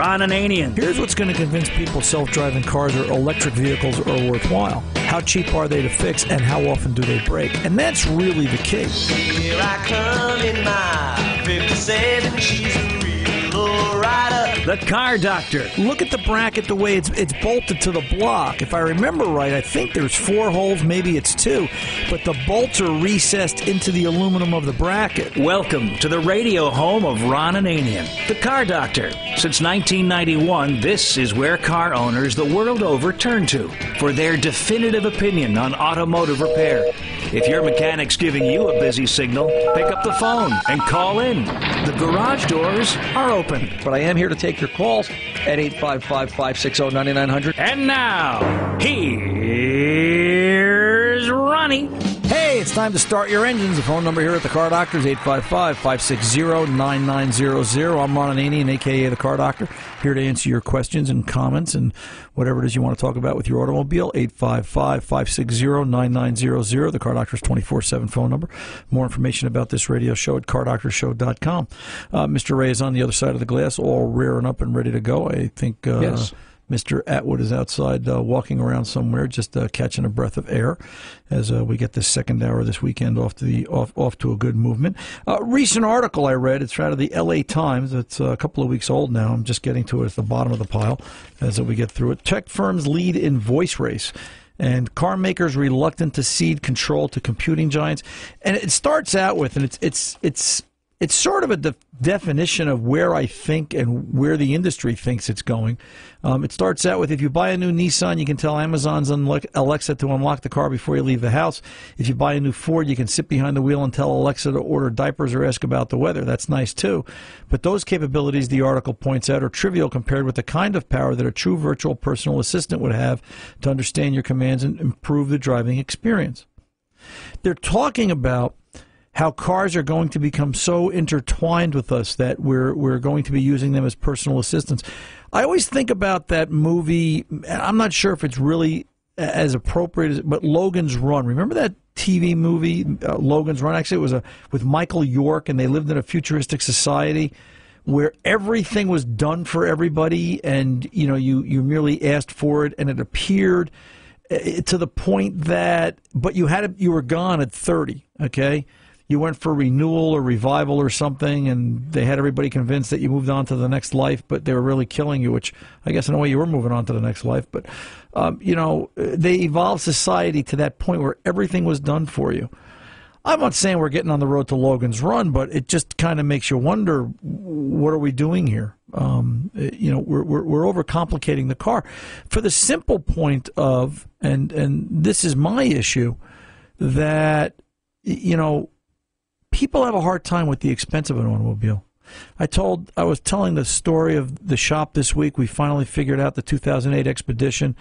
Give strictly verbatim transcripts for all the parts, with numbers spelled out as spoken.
Ron Ananian. Here's what's going to convince people self-driving cars or electric vehicles are worthwhile. How cheap are they to fix, and how often do they break? And that's really the key. Here I come in my fifty-seven, she's a real lowrider. The Car Doctor. Look at the bracket, the way it's it's bolted to the block. If I remember right, I think there's four holes, maybe it's two, but the bolts are recessed into the aluminum of the bracket. Welcome to the radio home of Ron Ananian, The Car Doctor. Since nineteen ninety-one, this is where car owners the world over turn to for their definitive opinion on automotive repair. If your mechanic's giving you a busy signal, pick up the phone and call in. The garage doors are open. But I am here to take your calls at eight five five, five six zero, nine nine zero zero. And now, here's Ronnie. Hey, it's time to start your engines. The phone number here at The Car Doctor is eight five five, five six zero, nine nine zero zero. I'm Ron Ananian, a k a. The Car Doctor, here to answer your questions and comments and whatever it is you want to talk about with your automobile. Eight five five, five six zero, nine nine zero zero, The Car Doctor's twenty-four seven phone number. More information about this radio show at car doctor show dot com. Uh, Mister Ray is on the other side of the glass, all rearing up and ready to go. I think uh, yes. Mister Atwood is outside uh, walking around somewhere, just uh, catching a breath of air as uh, we get this second hour this weekend off to the off off to a good movement. A uh, recent article I read, it's out of the L A. Times. It's uh, a couple of weeks old now. I'm just getting to it at the bottom of the pile as we get through it. Tech firms lead in voice race, and car makers reluctant to cede control to computing giants. And it starts out with, and it's it's it's it's sort of a de definition of where I think and where the industry thinks it's going. Um, it starts out with, if you buy a new Nissan, you can tell Amazon's Alexa to unlock the car before you leave the house. If you buy a new Ford, you can sit behind the wheel and tell Alexa to order diapers or ask about the weather. That's nice, too. But those capabilities, the article points out, are trivial compared with the kind of power that a true virtual personal assistant would have to understand your commands and improve the driving experience. They're talking about how cars are going to become so intertwined with us that we're we're going to be using them as personal assistants. I always think about that movie. I'm not sure if it's really as appropriate, as, but Logan's Run. Remember that T V movie, uh, Logan's Run? Actually, it was a with Michael York, and they lived in a futuristic society where everything was done for everybody, and you know, you you merely asked for it, and it appeared to the point that, but you had you were gone at thirty. Okay. You went for renewal or revival or something, and they had everybody convinced that you moved on to the next life, but they were really killing you, which I guess in a way you were moving on to the next life. But, um, you know, they evolved society to that point where everything was done for you. I'm not saying we're getting on the road to Logan's Run, but it just kind of makes you wonder, what are we doing here? Um, you know, we're, we're, we're overcomplicating the car. For the simple point of, and, and this is my issue, that, you know, people have a hard time with the expense of an automobile. I told, I was telling the story of the shop this week. We finally figured out the two thousand eight Expedition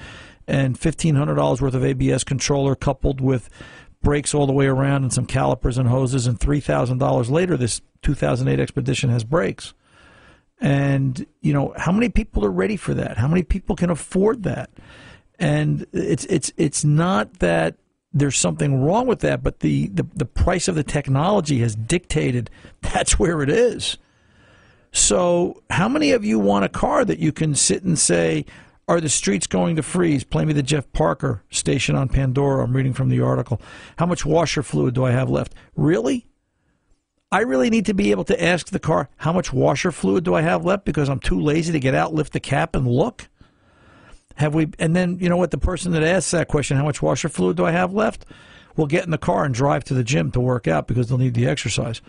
and fifteen hundred dollars worth of A B S controller coupled with brakes all the way around and some calipers and hoses, and three thousand dollars later this two thousand eight Expedition has brakes. And, you know, how many people are ready for that? How many people can afford that? And it's it's it's not that there's something wrong with that, but the, the, the price of the technology has dictated that's where it is. So how many of you want a car that you can sit and say, are the streets going to freeze? Play me the Jeff Parker station on Pandora. I'm reading from the article. How much washer fluid do I have left? Really? I really need to be able to ask the car, how much washer fluid do I have left, because I'm too lazy to get out, lift the cap, and look? Have we? And then, you know what, the person that asks that question, how much washer fluid do I have left, will get in the car and drive to the gym to work out because they'll need the exercise.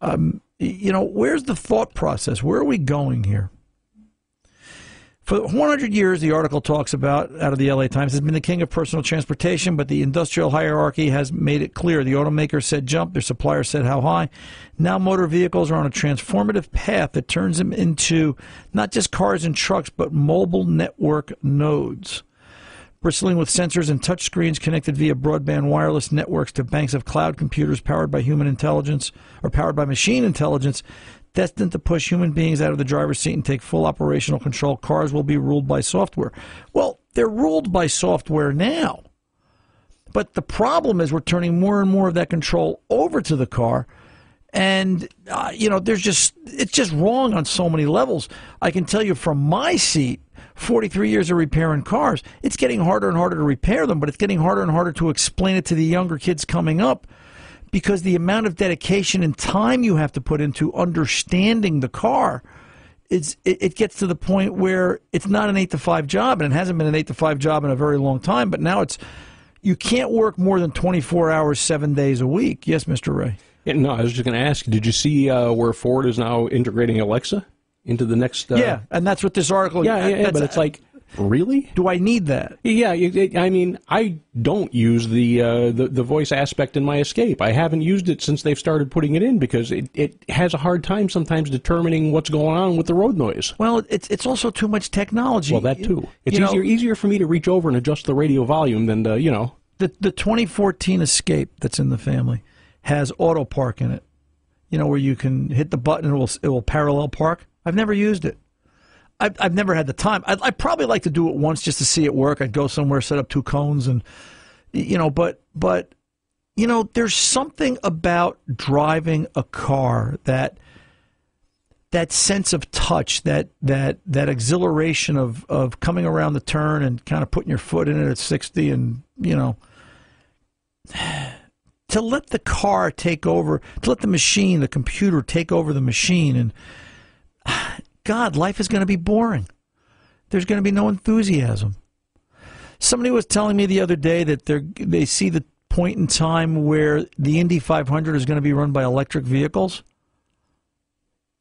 Um, you know, where's the thought process? Where are we going here? For one hundred years, the article talks about, out of the L A Times, has been the king of personal transportation, but the industrial hierarchy has made it clear. The automaker said jump, their supplier said how high. Now motor vehicles are on a transformative path that turns them into not just cars and trucks, but mobile network nodes. Bristling with sensors and touchscreens connected via broadband wireless networks to banks of cloud computers powered by human intelligence, or powered by machine intelligence, destined to push human beings out of the driver's seat and take full operational control, cars will be ruled by software. Well, they're ruled by software now. But the problem is we're turning more and more of that control over to the car, And, uh, you know, there's just, it's just wrong on so many levels. I can tell you from my seat, forty-three years of repairing cars, it's getting harder and harder to repair them, but it's getting harder and harder to explain it to the younger kids coming up, because the amount of dedication and time you have to put into understanding the car, it's, it, it gets to the point where it's not an eight to five job, and it hasn't been an eight to five job in a very long time, but now it's, you can't work more than twenty-four hours, seven days a week. Yes, Mister Ray? No, I was just going to ask, did you see uh, where Ford is now integrating Alexa into the next... Uh, yeah, and that's what this article... Yeah, yeah, yeah but it's like, really? Do I need that? Yeah, it, it, I mean, I don't use the, uh, the the voice aspect in my Escape. I haven't used it since they've started putting it in, because it, it has a hard time sometimes determining what's going on with the road noise. Well, it's it's also too much technology. Well, that too. It's easier, easier for me to reach over and adjust the radio volume than, the, you know... The, the twenty fourteen Escape that's in the family... has auto park in it, you know, where you can hit the button and it will, it will parallel park. I've never used it. I've, I've never had the time. I'd, I'd probably like to do it once just to see it work. I'd go somewhere, set up two cones, and, you know, but, but you know, there's something about driving a car, that that sense of touch, that that that exhilaration of, of coming around the turn and kind of putting your foot in it at sixty and, you know... To let the car take over, to let the machine, the computer take over the machine, and God, life is going to be boring. There's going to be no enthusiasm. Somebody was telling me the other day that they they see the point in time where the Indy five hundred is going to be run by electric vehicles.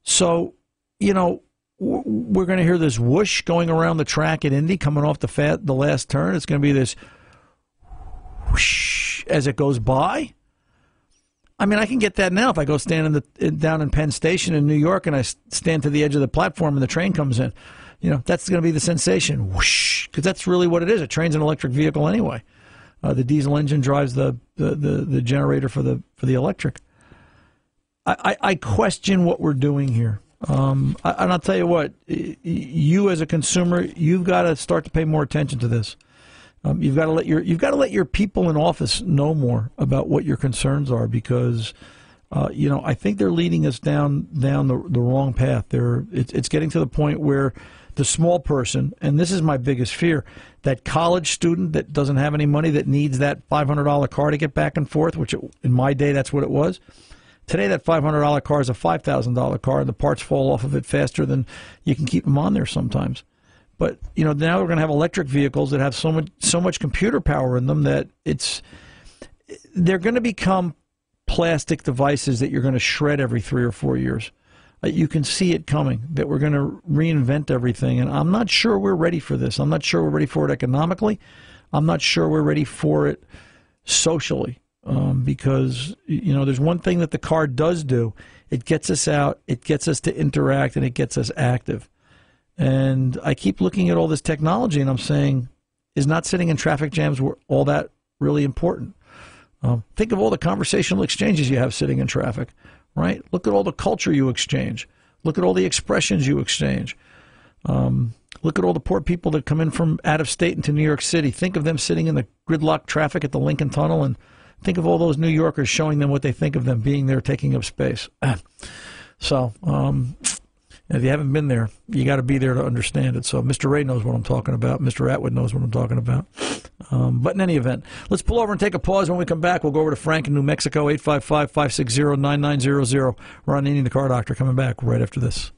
So, you know, we're going to hear this whoosh going around the track at Indy, coming off the fat, the last turn. It's going to be this whoosh as it goes by. I mean, I can get that now if I go stand in the in, down in Penn Station in New York, and I stand to the edge of the platform and the train comes in. You know, that's going to be the sensation, whoosh, because that's really what it is. A train's an electric vehicle anyway. Uh, the diesel engine drives the, the, the, the generator for the for the electric. I, I, I question what we're doing here. Um, I, and I'll tell you what, you as a consumer, you've got to start to pay more attention to this. Um, you've got to let your you've got to let your people in office know more about what your concerns are, because, uh, you know, I think they're leading us down down the the wrong path. They're it's it's getting to the point where the small person, and this is my biggest fear, that college student that doesn't have any money, that needs that five hundred dollar car to get back and forth, which it, in my day that's what it was. Today that five hundred dollar car is a five thousand dollar car, and the parts fall off of it faster than you can keep them on there sometimes. But, you know, now we're going to have electric vehicles that have so much, so much computer power in them that it's they're going to become plastic devices that you're going to shred every three or four years. Uh, you can see it coming, that we're going to reinvent everything. And I'm not sure we're ready for this. I'm not sure we're ready for it economically. I'm not sure we're ready for it socially, um, because, you know, there's one thing that the car does do. It gets us out. It gets us to interact, and it gets us active. And I keep looking at all this technology, and I'm saying, is not sitting in traffic jams all that really important? Um, think of all the conversational exchanges you have sitting in traffic, right? Look at all the culture you exchange. Look at all the expressions you exchange. Um, look at all the poor people that come in from out of state into New York City. Think of them sitting in the gridlock traffic at the Lincoln Tunnel, and think of all those New Yorkers showing them what they think of them, being there, taking up space. So... Um, If you haven't been there, you got to be there to understand it. So Mister Ray knows what I'm talking about. Mister Atwood knows what I'm talking about. Um, but in any event, let's pull over and take a pause. When we come back, we'll go over to Frank in New Mexico, eight five five, five six zero, nine nine zero zero. Ron Ananian, the Car Doctor, coming back right after this.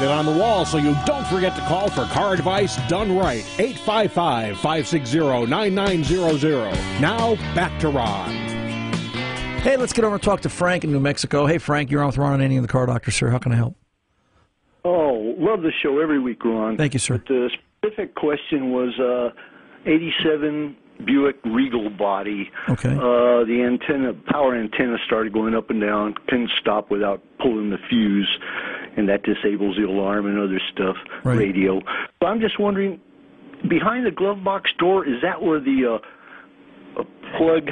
It on the wall, so you don't forget to call for car advice done right. eight five five, five six zero, nine nine zero zero. Now, back to Ron. Hey, let's get over and talk to Frank in New Mexico. Hey, Frank, you're on with Ron Ananian and the Car Doctor, sir. How can I help? Oh, love the show every week, Ron. Thank you, sir. But the specific question was uh, eighty-seven Buick Regal body. Okay. Uh, the antenna, power antenna started going up and down, couldn't stop without pulling the fuse, and that disables the alarm and other stuff, right. Radio. So I'm just wondering, behind the glove box door, is that where the uh, plug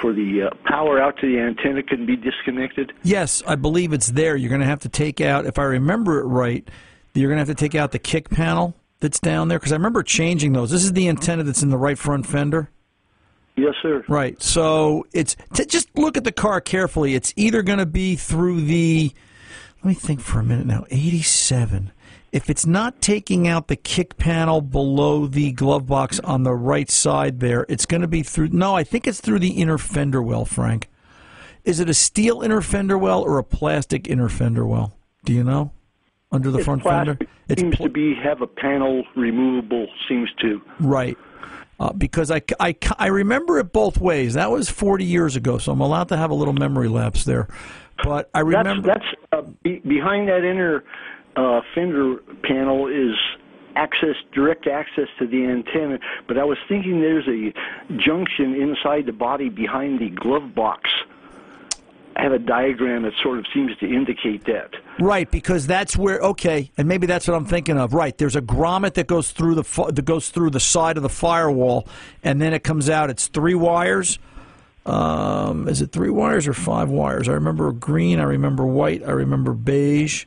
for the uh, power out to the antenna can be disconnected? Yes, I believe it's there. You're going to have to take out, if I remember it right, you're going to have to take out the kick panel that's down there, because I remember changing those. This is the antenna that's in the right front fender? Yes, sir. Right. So it's t- just look at the car carefully. It's either going to be through the, let me think for a minute now, eighty-seven. If it's not taking out the kick panel below the glove box on the right side there, it's going to be through, no, I think it's through the inner fender well, Frank. Is it a steel inner fender well or a plastic inner fender well? Do you know? Under the it's front plastic. Fender? It seems pl- to be, have a panel removable, seems to. Right. Uh, because I, I, I remember it both ways. That was forty years ago, so I'm allowed to have a little memory lapse there. But I remember... That's, that's uh, be- behind that inner uh, fender panel is access, direct access to the antenna, but I was thinking there's a junction inside the body behind the glove box. I have a diagram that sort of seems to indicate that. Right, because that's where, okay, and maybe that's what I'm thinking of. Right, there's a grommet that goes through the that goes through the side of the firewall, and then it comes out. It's three wires. Um, is it three wires or five wires? I remember green, I remember white, I remember beige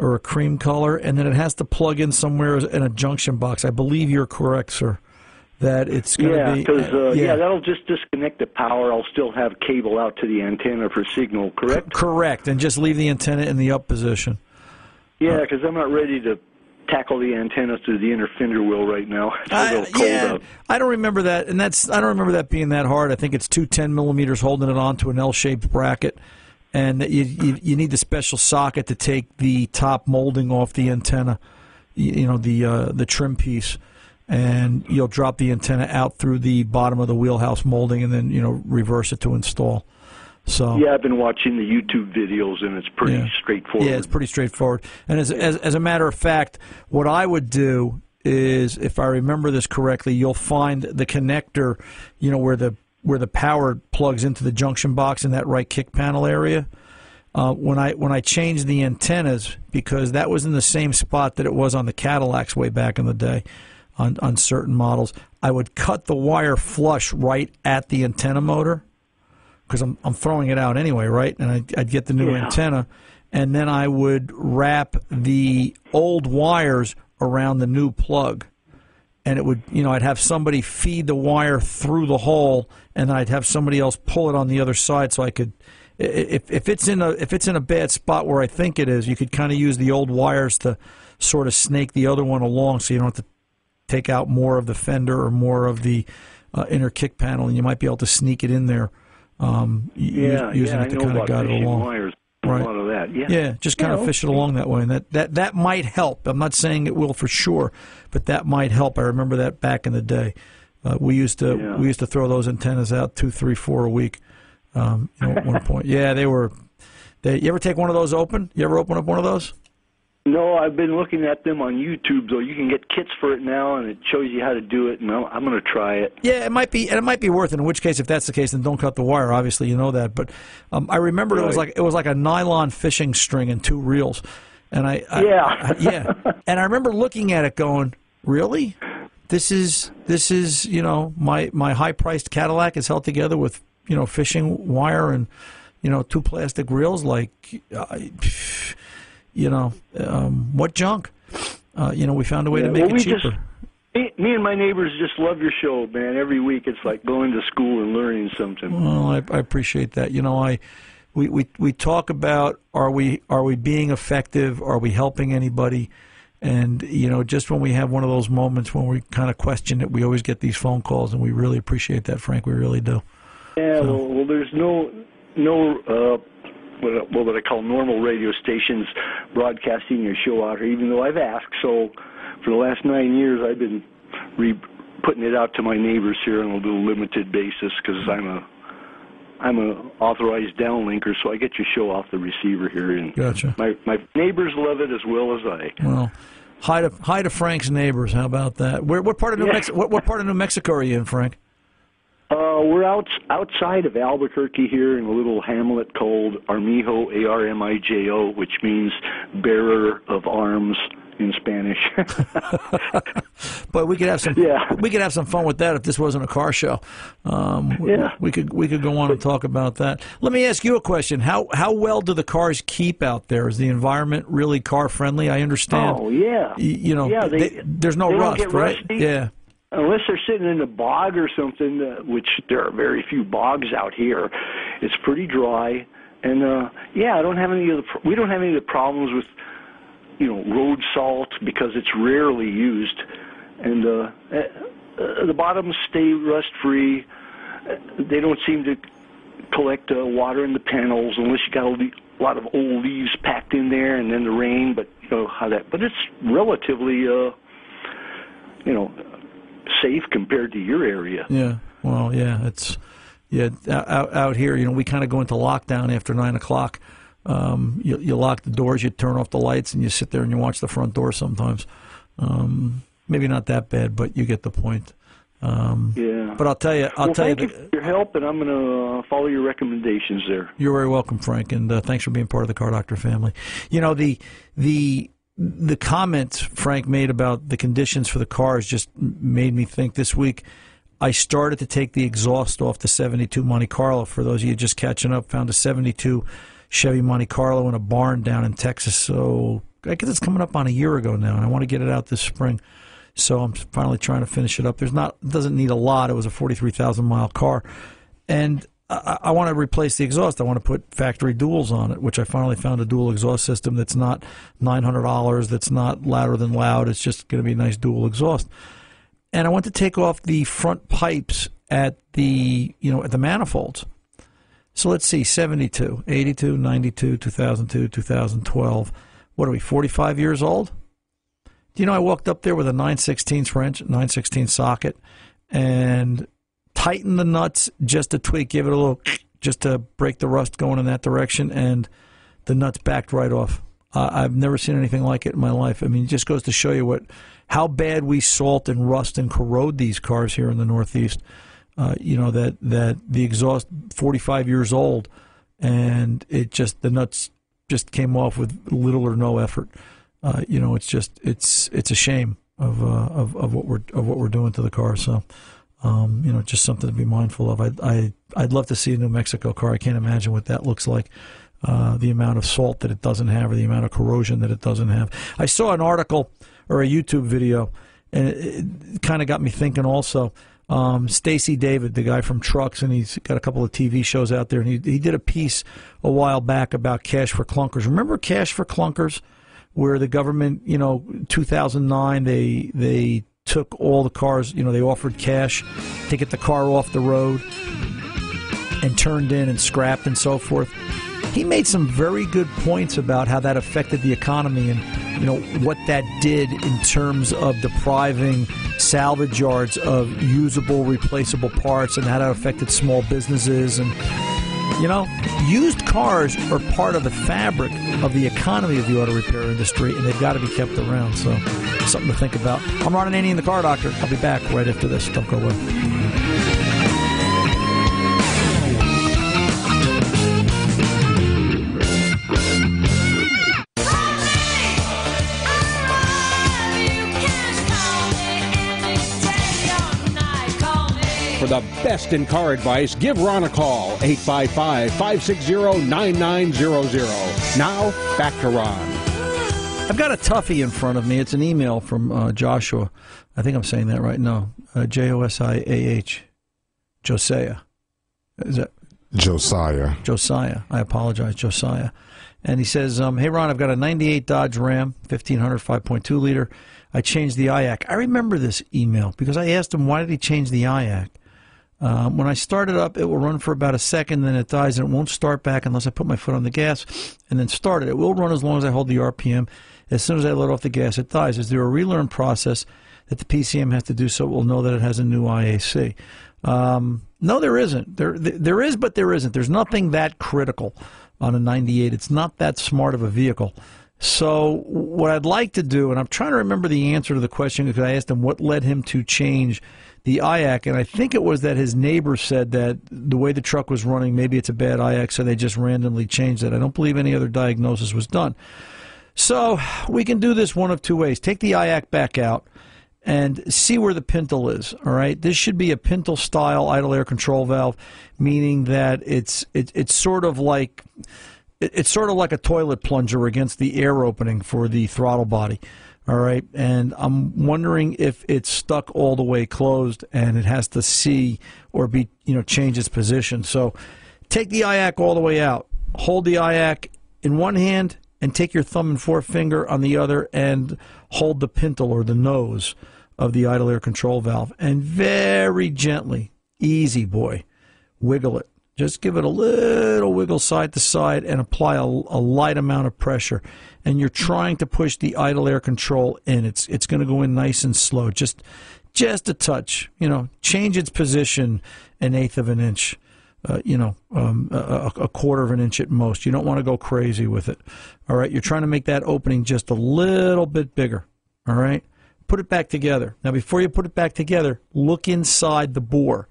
or a cream color, and then it has to plug in somewhere in a junction box. I believe you're correct, sir. That it's going yeah, to be cause, uh, yeah. yeah, that'll just disconnect the power. I'll still have cable out to the antenna for signal, correct? C- correct, and just leave the antenna in the up position. Yeah, because uh, I'm not ready to tackle the antenna through the inner fender wheel right now. It's a little I, cold yeah, up. I don't remember that, and that's I don't remember that being that hard. I think it's two ten millimeters holding it onto an L-shaped bracket, and you, you you need the special socket to take the top molding off the antenna, you, you know the uh, the trim piece. And you'll drop the antenna out through the bottom of the wheelhouse molding and then, you know, reverse it to install. So yeah, I've been watching the YouTube videos, and it's pretty yeah. straightforward. Yeah, it's pretty straightforward. And as, yeah. as as a matter of fact, what I would do is, if I remember this correctly, you'll find the connector, you know, where the where the power plugs into the junction box in that right kick panel area. Uh, when I when I changed the antennas, because that was in the same spot that it was on the Cadillacs way back in the day. On, on certain models, I would cut the wire flush right at the antenna motor, because I'm I'm throwing it out anyway, right? And I'd, I'd get the new yeah. antenna, and then I would wrap the old wires around the new plug, and it would, you know, I'd have somebody feed the wire through the hole, and I'd have somebody else pull it on the other side, so I could, if if it's in a if it's in a bad spot where I think it is, you could kind of use the old wires to sort of snake the other one along, so you don't have to take out more of the fender or more of the uh, inner kick panel, and you might be able to sneak it in there. Um, yeah, use, using yeah, it to I know kind of guide it along. Wires, right. A lot of that. Yeah, yeah just kind yeah, of fish it along that way, and that, that that might help. I'm not saying it will for sure, but that might help. I remember that back in the day. Uh, we used to yeah. we used to throw those antennas out two, three, four a week. Um, you know, at one point, yeah, they were. They, you ever take one of those open? You ever open up one of those? No, I've been looking at them on YouTube, though. You can get kits for it now, and it shows you how to do it, and I'm, I'm going to try it. Yeah, it might be, and it might be worth it, in which case, if that's the case, then don't cut the wire. Obviously, you know that. But um, I remember right. it was like it was like a nylon fishing string and two reels. and I, I Yeah. I, yeah. And I remember looking at it going, really? This is, this is you know, my, my high-priced Cadillac is held together with, you know, fishing wire and, you know, two plastic reels? Like, I... Pff- You know, um, what junk? Uh, you know, we found a way yeah, to make well, it cheaper. Just, me, me and my neighbors just love your show, man. Every week it's like going to school and learning something. Well, I, I appreciate that. You know, I we, we, we talk about are we are we being effective? Are we helping anybody? And, you know, just when we have one of those moments when we kind of question it, we always get these phone calls, and we really appreciate that, Frank. We really do. Yeah, so. well, well, there's no no. Uh, What, what would I call normal radio stations broadcasting your show out here, even though I've asked. So for the last nine years, I've been re- putting it out to my neighbors here on a little limited basis, because I'm a I'm an authorized downlinker, so I get your show off the receiver here. And gotcha. My, my neighbors love it as well as I. Well, hi to hi to Frank's neighbors. How about that? Where, what part of New yeah. Mex- what, what part of New Mexico are you in, Frank? Uh, we're out, outside of Albuquerque here in a little hamlet called Armijo, A R M I J O, which means bearer of arms in Spanish. But we could have some yeah. we could have some fun with that if this wasn't a car show. Um, yeah. we, we could we could go on and talk about that. Let me ask you a question. How how well do the cars keep out there? Is the environment really car friendly? I understand. Oh yeah. You, you know, yeah, they, they, there's no rust, right? Rusty. Yeah. Unless they're sitting in a bog or something, uh, which there are very few bogs out here. It's pretty dry, and uh, yeah, I don't have any of the pro- we don't have any of the problems with, you know, road salt because it's rarely used, and uh, uh, the bottoms stay rust free. They don't seem to collect uh, water in the panels unless you got a lot of old leaves packed in there, and then the rain. But you know how that. But it's relatively, uh, you know. safe compared to your area. Yeah. Well, yeah, it's yeah out, out here, you know, we kind of go into lockdown after nine o'clock. Um, you, you lock the doors, you turn off the lights, and you sit there and you watch the front door sometimes. Um, maybe not that bad, but you get the point. Um, yeah. But I'll tell you, I'll well, tell thank you, the, you for your help, and I'm going to uh, follow your recommendations there. You're very welcome, Frank, and uh, thanks for being part of the Car Doctor family. You know, the the. The comments Frank made about the conditions for the cars just made me think. This week, I started to take the exhaust off the seventy-two Monte Carlo. For those of you just catching up, found a seventy-two Chevy Monte Carlo in a barn down in Texas. So I guess it's coming up on a year ago now, and I want to get it out this spring. So I'm finally trying to finish it up. There's not it doesn't need a lot. It was a forty-three thousand mile car, and I, I want to replace the exhaust. I want to put factory duals on it, which I finally found a dual exhaust system that's not nine hundred dollars, that's not louder than loud. It's just going to be a nice dual exhaust. And I want to take off the front pipes at the, you know, at the manifolds. So let's see, seventy-two, eighty-two, ninety-two, two thousand two, two thousand twelve. What are we, forty-five years old? Do you know I walked up there with a nine sixteenths wrench, nine sixteenths socket, and tighten the nuts just a tweak, give it a little, just to break the rust going in that direction, and the nuts backed right off. Uh, I've never seen anything like it in my life. I mean, it just goes to show you what, how bad we salt and rust and corrode these cars here in the Northeast. Uh, you know, that, that the exhaust, forty-five years old, and it just, the nuts just came off with little or no effort. Uh, you know, it's just, it's it's a shame of uh, of of what we're of what we're doing to the car. So. Um, you know, just something to be mindful of. I, I, I'd love to see a New Mexico car. I can't imagine what that looks like, uh, the amount of salt that it doesn't have or the amount of corrosion that it doesn't have. I saw an article or a YouTube video, and it, it kind of got me thinking also. Um, Stacey David, the guy from Trucks, and he's got a couple of T V shows out there, and he, he did a piece a while back about Cash for Clunkers. Remember Cash for Clunkers, where the government, you know, two thousand nine, they they... took all the cars, you know, they offered cash to get the car off the road and turned in and scrapped and so forth. He made some very good points about how that affected the economy and, you know, what that did in terms of depriving salvage yards of usable, replaceable parts and how that affected small businesses. And, you know, used cars are part of the fabric of the economy of the auto repair industry, and they've got to be kept around. So, something to think about. I'm Ron Ananian, the Car Doctor. I'll be back right after this. Don't go away. For the best in car advice, give Ron a call, eight five five, five six zero, nine nine zero zero. Now, back to Ron. I've got a toughie in front of me. It's an email from uh, Joshua. I think I'm saying that right now. Uh, J O S I A H. Josiah. Is that? Josiah. Josiah. I apologize, Josiah. And he says, um, hey, Ron, I've got a ninety-eight Dodge Ram, fifteen hundred, five point two liter. I changed the I A C. I remember this email because I asked him, why did he change the I A C? Um, when I start it up, it will run for about a second, then it dies, and it won't start back unless I put my foot on the gas and then start it. It will run as long as I hold the R P M. As soon as I let off the gas, it dies. Is there a relearn process that the P C M has to do so it will know that it has a new I A C? Um, no, there isn't. There, there is, but there isn't. There's nothing that critical on a ninety-eight. It's not that smart of a vehicle. So what I'd like to do, and I'm trying to remember the answer to the question because I asked him what led him to change the I A C, and I think it was that his neighbor said that the way the truck was running, maybe it's a bad I A C, so they just randomly changed it. I don't believe any other diagnosis was done. So we can do this one of two ways. Take the I A C back out and see where the pintle is, all right? This should be a pintle-style idle air control valve, meaning that it's it, it's sort of like it, it's sort of like a toilet plunger against the air opening for the throttle body, all right? And I'm wondering if it's stuck all the way closed and it has to see or be you know change its position. So take the I A C all the way out. Hold the I A C in one hand and take your thumb and forefinger on the other and hold the pintle or the nose of the idle air control valve. And very gently, easy boy, wiggle it. Just give it a little wiggle side to side and apply a, a light amount of pressure. And you're trying to push the idle air control in. It's, it's going to go in nice and slow, just, just a touch. You know, change its position an eighth of an inch. Uh, you know, um, a, a quarter of an inch at most. You don't want to go crazy with it. All right, you're trying to make that opening just a little bit bigger. All right, put it back together. Now, before you put it back together, look inside the bore.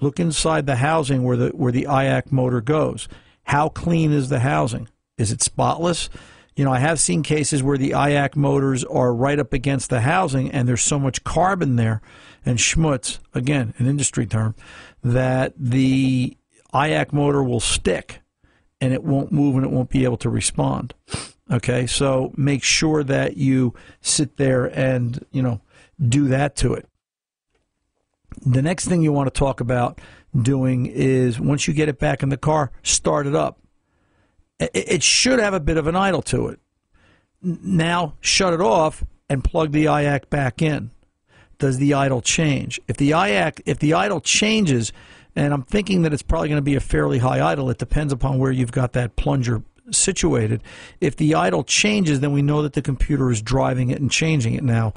Look inside the housing where the where the I A C motor goes. How clean is the housing? Is it spotless? You know, I have seen cases where the I A C motors are right up against the housing and there's so much carbon there and schmutz, again, an industry term, that the I A C motor will stick and it won't move and it won't be able to respond. Okay, so make sure that you sit there and, you know, do that to it. The next thing you want to talk about doing is once you get it back in the car, start it up. It should have a bit of an idle to it. Now shut it off and plug the I A C back in. Does the idle change? If the I A C, if the idle changes, and I'm thinking that it's probably going to be a fairly high idle. It depends upon where you've got that plunger situated. If the idle changes, then we know that the computer is driving it and changing it. Now,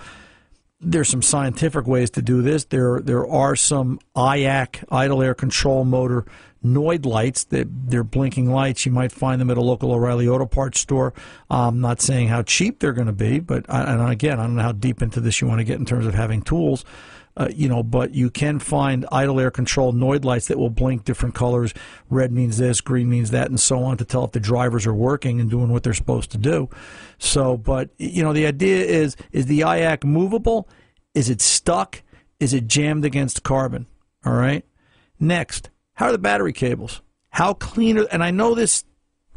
there's some scientific ways to do this. There, there are some I A C, idle air control motor, Noid lights. They're, they're blinking lights. You might find them at a local O'Reilly Auto Parts store. I'm not saying how cheap they're going to be, but I, and again, I don't know how deep into this you want to get in terms of having tools. Uh, you know, but you can find idle air control Noid lights that will blink different colors. Red means this, green means that, and so on to tell if the drivers are working and doing what they're supposed to do. So, but, you know, the idea is, is the I A C movable? Is it stuck? Is it jammed against carbon? All right. Next, how are the battery cables? How clean are, and I know this,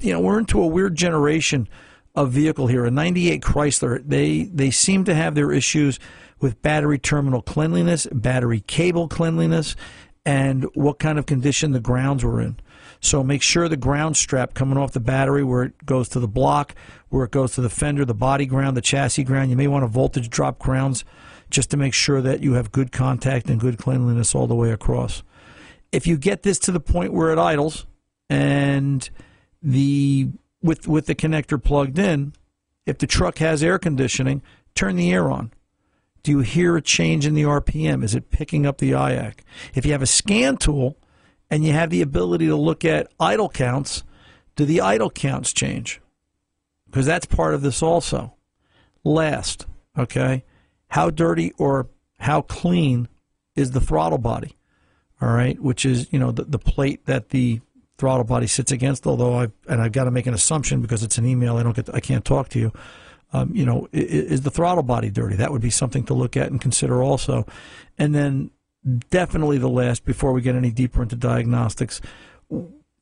you know, we're into a weird generation of vehicle here. A ninety-eight Chrysler, they, they seem to have their issues with battery terminal cleanliness, battery cable cleanliness, and what kind of condition the grounds were in. So make sure the ground strap coming off the battery where it goes to the block, where it goes to the fender, the body ground, the chassis ground. You may want to voltage drop grounds just to make sure that you have good contact and good cleanliness all the way across. If you get this to the point where it idles and the with with the connector plugged in, if the truck has air conditioning, turn the air on. Do you hear a change in the R P M? Is it picking up the I A C? If you have a scan tool and you have the ability to look at idle counts, do the idle counts change? Because that's part of this also. Last, okay, how dirty or how clean is the throttle body? All right, which is, you know, the, the plate that the throttle body sits against, although I've, and I've got to make an assumption because it's an email, I don't get to, I can't talk to you. Um, you know, is, is the throttle body dirty? That would be something to look at and consider also. And then definitely the last, before we get any deeper into diagnostics,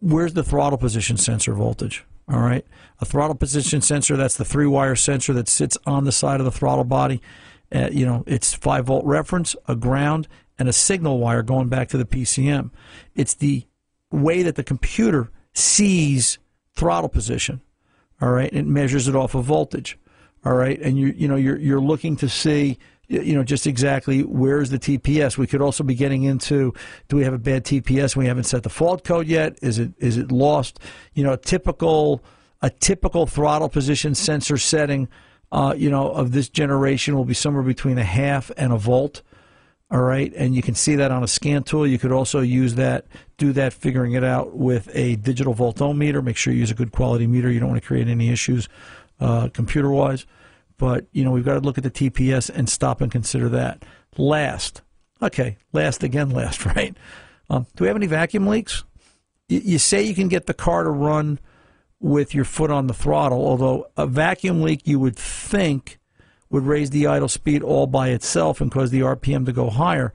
where's the throttle position sensor voltage? All right, a throttle position sensor, that's the three-wire sensor that sits on the side of the throttle body. Uh, you know, it's five-volt reference, a ground, and a signal wire going back to the P C M. It's the way that the computer sees throttle position, all right? It measures it off of voltage, all right? And, you you know, you're, you're looking to see, you know, just exactly where's the T P S. We could also be getting into, do we have a bad T P S? We haven't set the fault code yet. Is it is it lost? You know, a typical, a typical throttle position sensor setting, uh, you know, of this generation will be somewhere between a half and a volt. All right, and you can see that on a scan tool. You could also use that, do that, figuring it out with a digital voltometer. Make sure you use a good quality meter. You don't want to create any issues uh, computer-wise. But, you know, we've got to look at the T P S and stop and consider that. Last. Okay, last again, last, right? Um, do we have any vacuum leaks? Y- you say you can get the car to run with your foot on the throttle, although a vacuum leak you would think would raise the idle speed all by itself and cause the R P M to go higher.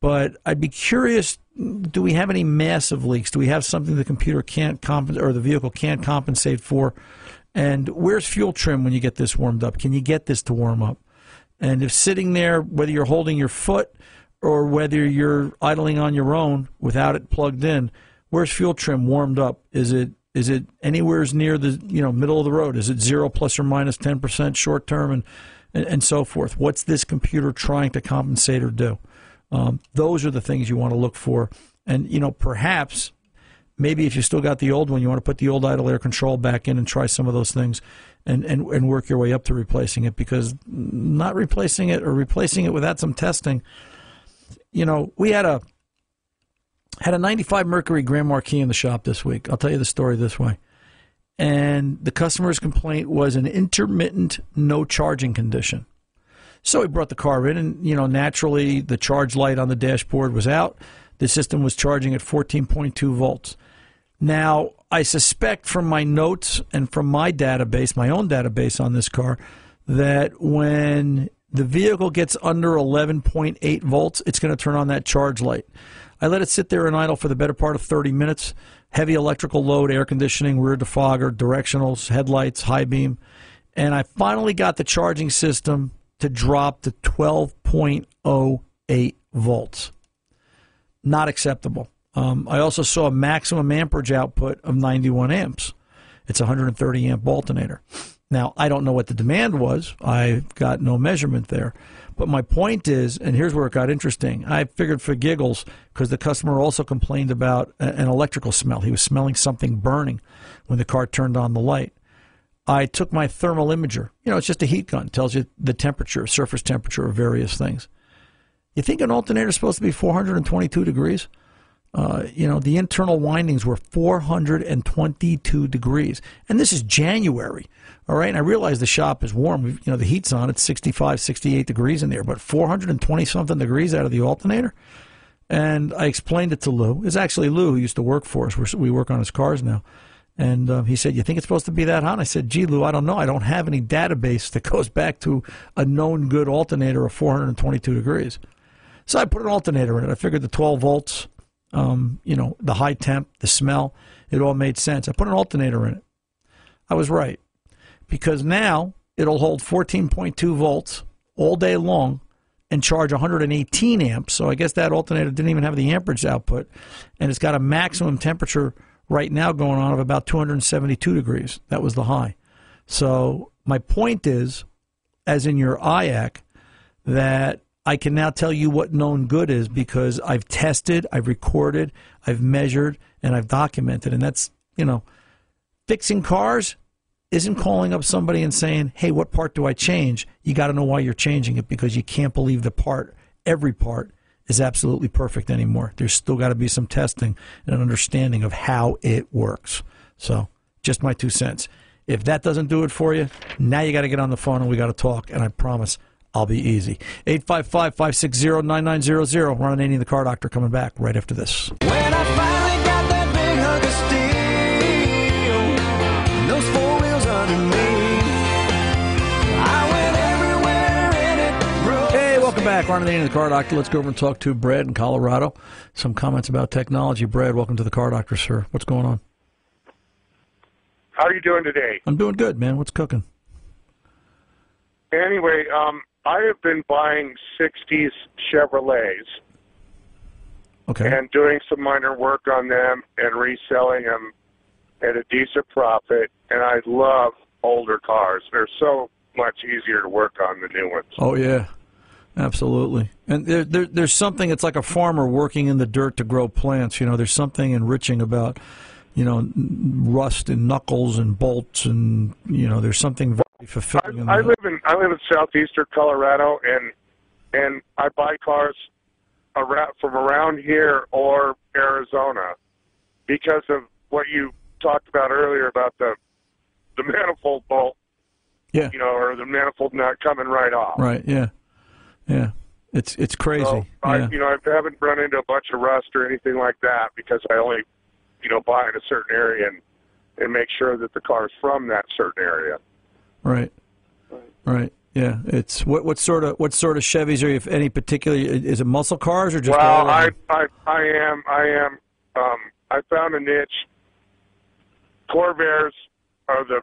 But I'd be curious, do we have any massive leaks? Do we have something the computer can't compensate or the vehicle can't compensate for? And where's fuel trim when you get this warmed up? Can you get this to warm up? And if sitting there, whether you're holding your foot or whether you're idling on your own without it plugged in, where's fuel trim warmed up? Is it is it anywhere near the you know middle of the road? Is it zero plus or minus ten percent short term and, and, and so forth? What's this computer trying to compensate or do? Um, those are the things you want to look for. And, you know, perhaps, maybe if you still got the old one, you want to put the old idle air control back in and try some of those things and, and, and work your way up to replacing it, because not replacing it or replacing it without some testing, you know, we had a had a ninety-five Mercury Grand Marquis in the shop this week. I'll tell you the story this way. And the customer's complaint was an intermittent no charging condition. So he brought the car in, and, you know, naturally the charge light on the dashboard was out. The system was charging at fourteen point two volts. Now, I suspect from my notes and from my database, my own database on this car, that when the vehicle gets under eleven point eight volts, it's going to turn on that charge light. I let it sit there in idle for the better part of thirty minutes. Heavy electrical load, air conditioning, rear defogger, directionals, headlights, high beam. And I finally got the charging system to drop to twelve point oh eight volts. Not acceptable. Um, I also saw a maximum amperage output of ninety-one amps. It's a one hundred thirty amp alternator. Now, I don't know what the demand was. I've got no measurement there. But my point is, and here's where it got interesting, I figured for giggles, because the customer also complained about an electrical smell. He was smelling something burning when the car turned on the light. I took my thermal imager. You know, it's just a heat gun. It tells you the temperature, surface temperature, or various things. You think an alternator is supposed to be four hundred twenty-two degrees? Uh, you know, the internal windings were four hundred twenty-two degrees. And this is January, all right? And I realize the shop is warm. You know, the heat's on. It's sixty-five, sixty-eight degrees in there, but four hundred twenty-something degrees out of the alternator? And I explained it to Lou. It's actually Lou who used to work for us. We're, we work on his cars now. And um, he said, you think it's supposed to be that hot? And I said, gee, Lou, I don't know. I don't have any database that goes back to a known good alternator of four hundred twenty-two degrees. So I put an alternator in it. I figured the twelve volts, um, you know, the high temp, the smell, it all made sense. I put an alternator in it. I was right, because now it'll hold fourteen point two volts all day long and charge one hundred eighteen amps. So I guess that alternator didn't even have the amperage output, and it's got a maximum temperature right now going on of about two hundred seventy-two degrees. That was the high. So my point is, as in your I A C, that I can now tell you what known good is, because I've tested, I've recorded, I've measured, and I've documented. And that's, you know, fixing cars isn't calling up somebody and saying, hey, what part do I change? You got to know why you're changing it, because you can't believe the part, every part, is absolutely perfect anymore. There's still got to be some testing and an understanding of how it works. So just my two cents. If that doesn't do it for you, now you got to get on the phone and we got to talk, and I promise I'll be easy. eight five five, five six zero, nine nine zero zero. Ron Ananian, The Car Doctor, coming back right after this. When I finally got that big hug of steel and those four wheels under me, back. Ron Ananian, The Car Doctor. Let's go over and talk to Brad in Colorado. Some comments about technology. Brad, welcome to The Car Doctor, sir. What's going on? How are you doing today? I'm doing good, man. What's cooking? Anyway, um, I have been buying sixties Chevrolets. Okay. And doing some minor work on them and reselling them at a decent profit. And I love older cars. They're so much easier to work on than new ones. Oh, yeah. Absolutely. And there, there, there's something, it's like a farmer working in the dirt to grow plants. You know, there's something enriching about, you know, rust and knuckles and bolts, and, you know, there's something very fulfilling. I, I live in I live in southeastern Colorado, and and I buy cars around, from around here or Arizona, because of what you talked about earlier about the the manifold bolt. Yeah. You know, or the manifold not coming right off. Right, yeah. Yeah, it's it's crazy. So I, yeah. You know, I haven't run into a bunch of rust or anything like that, because I only, you know, buy in a certain area and, and make sure that the car is from that certain area. Right, right. Yeah, it's what what sort of what sort of Chevys are you? If any particular, is it muscle cars or just? Well, I, I I am I am um, I found a niche. Corvairs are the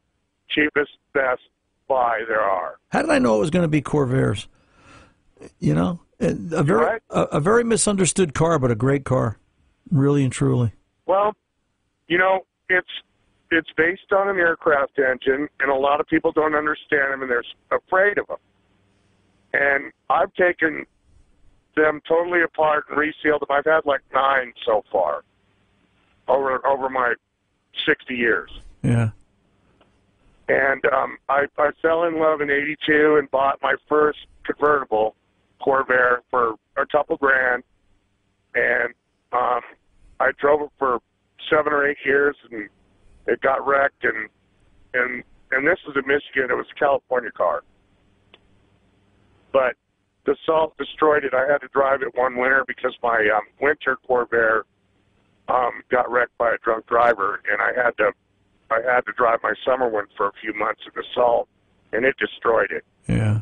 cheapest, best buy there are. How did I know it was going to be Corvairs? You know, a very right. a, a very misunderstood car, but a great car, really and truly. Well, you know, it's. It's based on an aircraft engine, and a lot of people don't understand them, and they're afraid of them. And I've taken them totally apart and resealed them. I've had like nine so far over over my sixty years. Yeah. And um, I, I fell in love in eighty-two and bought my first convertible Corvair for a couple grand, and um, I drove it for seven or eight years, and it got wrecked, and and and this was in Michigan. It was a California car, but the salt destroyed it. I had to drive it one winter because my um, winter Corvair um, got wrecked by a drunk driver, and I had to I had to drive my summer one for a few months in the salt, and it destroyed it. Yeah,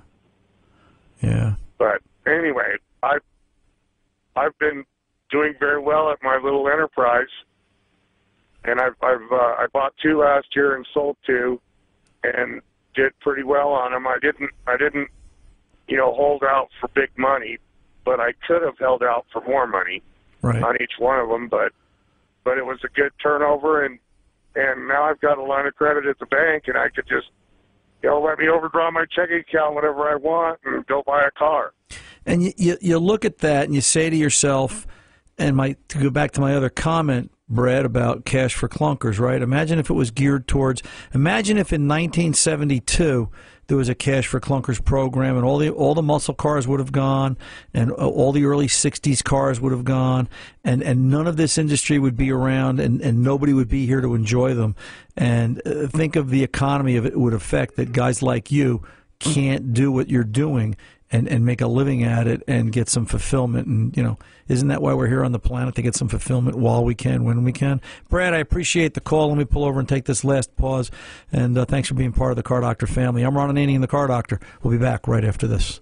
yeah. But anyway, I I've been doing very well at my little enterprise. And I've, I've uh, I bought two last year and sold two, and did pretty well on them. I didn't I didn't you know hold out for big money, but I could have held out for more money right. on each one of them. But but it was a good turnover, and and now I've got a line of credit at the bank, and I could just you know let me overdraw my checking account whenever I want and go buy a car. And you you, you look at that and you say to yourself, and my to go back to my other comment. Brad, about Cash for Clunkers, right? Imagine if it was geared towards, imagine if in nineteen seventy-two there was a Cash for Clunkers program and all the all the muscle cars would have gone and all the early sixties cars would have gone and, and none of this industry would be around and, and nobody would be here to enjoy them. And uh, think of the economy of it would affect that guys like you can't do what you're doing and, and make a living at it and get some fulfillment. And, you know, isn't that why we're here on the planet, to get some fulfillment while we can, when we can? Brad, I appreciate the call. Let me pull over and take this last pause. And uh, thanks for being part of the Car Doctor family. I'm Ron Ananian, the Car Doctor. We'll be back right after this.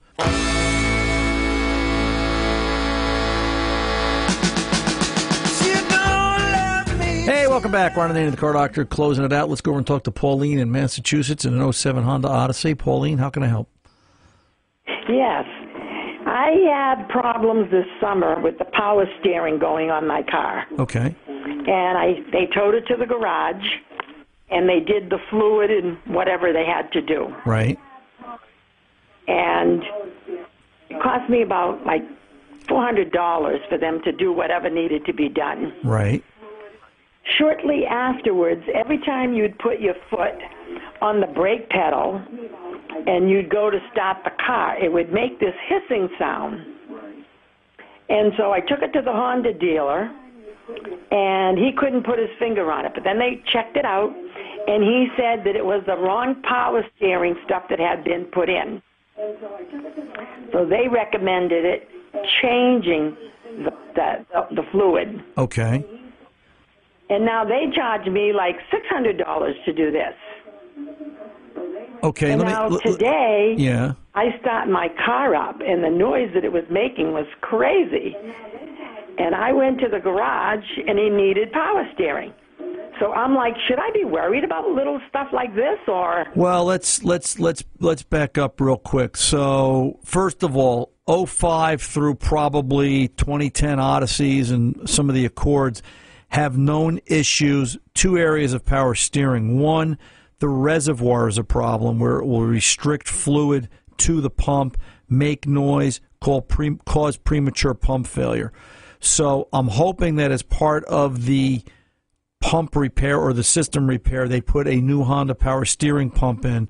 Hey, welcome back. Ron Ananian, the Car Doctor, closing it out. Let's go over and talk to Pauline in Massachusetts in an oh seven Honda Odyssey. Pauline, how can I help? Yes. I had problems this summer with the power steering going on my car. Okay. And I they towed it to the garage, and they did the fluid and whatever they had to do. Right. And it cost me about, like, four hundred dollars for them to do whatever needed to be done. Right. Shortly afterwards, every time you'd put your foot on the brake pedal and you'd go to stop the car, it would make this hissing sound. And so I took it to the Honda dealer, and he couldn't put his finger on it. But then they checked it out, and he said that it was the wrong power steering stuff that had been put in. So they recommended it changing the, the, the fluid. Okay. And now they charge me like six hundred dollars to do this. Okay. And let now me, today, yeah. I start my car up, and the noise that it was making was crazy. And I went to the garage, and it needed power steering. So I'm like, should I be worried about little stuff like this, or? Well, let's let's let's let's back up real quick. So first of all, oh five through probably twenty ten Odysseys and some of the Accords have known issues. Two areas of power steering. One, the reservoir is a problem where it will restrict fluid to the pump, make noise, call pre- cause premature pump failure. So I'm hoping that as part of the pump repair or the system repair, they put a new Honda power steering pump in,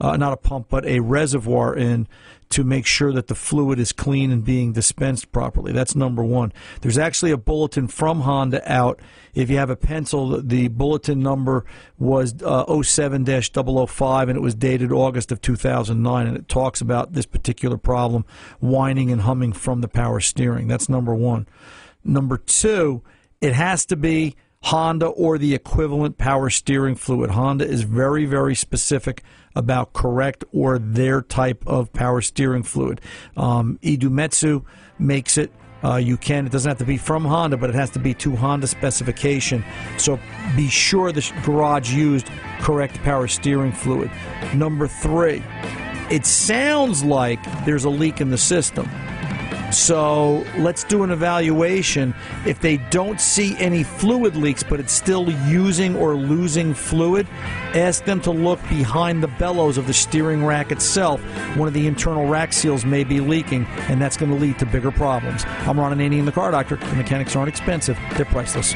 uh, not a pump, but a reservoir in, to make sure that the fluid is clean and being dispensed properly. That's number one. There's actually a bulletin from Honda out. If you have a pencil, the bulletin number was uh, oh seven dash oh oh five, and it was dated August of two thousand nine, and it talks about this particular problem, whining and humming from the power steering. That's number one. Number two, it has to be Honda or the equivalent power steering fluid. Honda is very, very specific about correct or their type of power steering fluid. Um, Idemitsu makes it. Uh, you can. It doesn't have to be from Honda, but it has to be to Honda specification. So be sure the garage used correct power steering fluid. Number three, it sounds like there's a leak in the system. So let's do an evaluation. If they don't see any fluid leaks, but it's still using or losing fluid, ask them to look behind the bellows of the steering rack itself. One of the internal rack seals may be leaking, and that's going to lead to bigger problems. I'm Ron Ananian, the Car Doctor. The mechanics aren't expensive. They're priceless.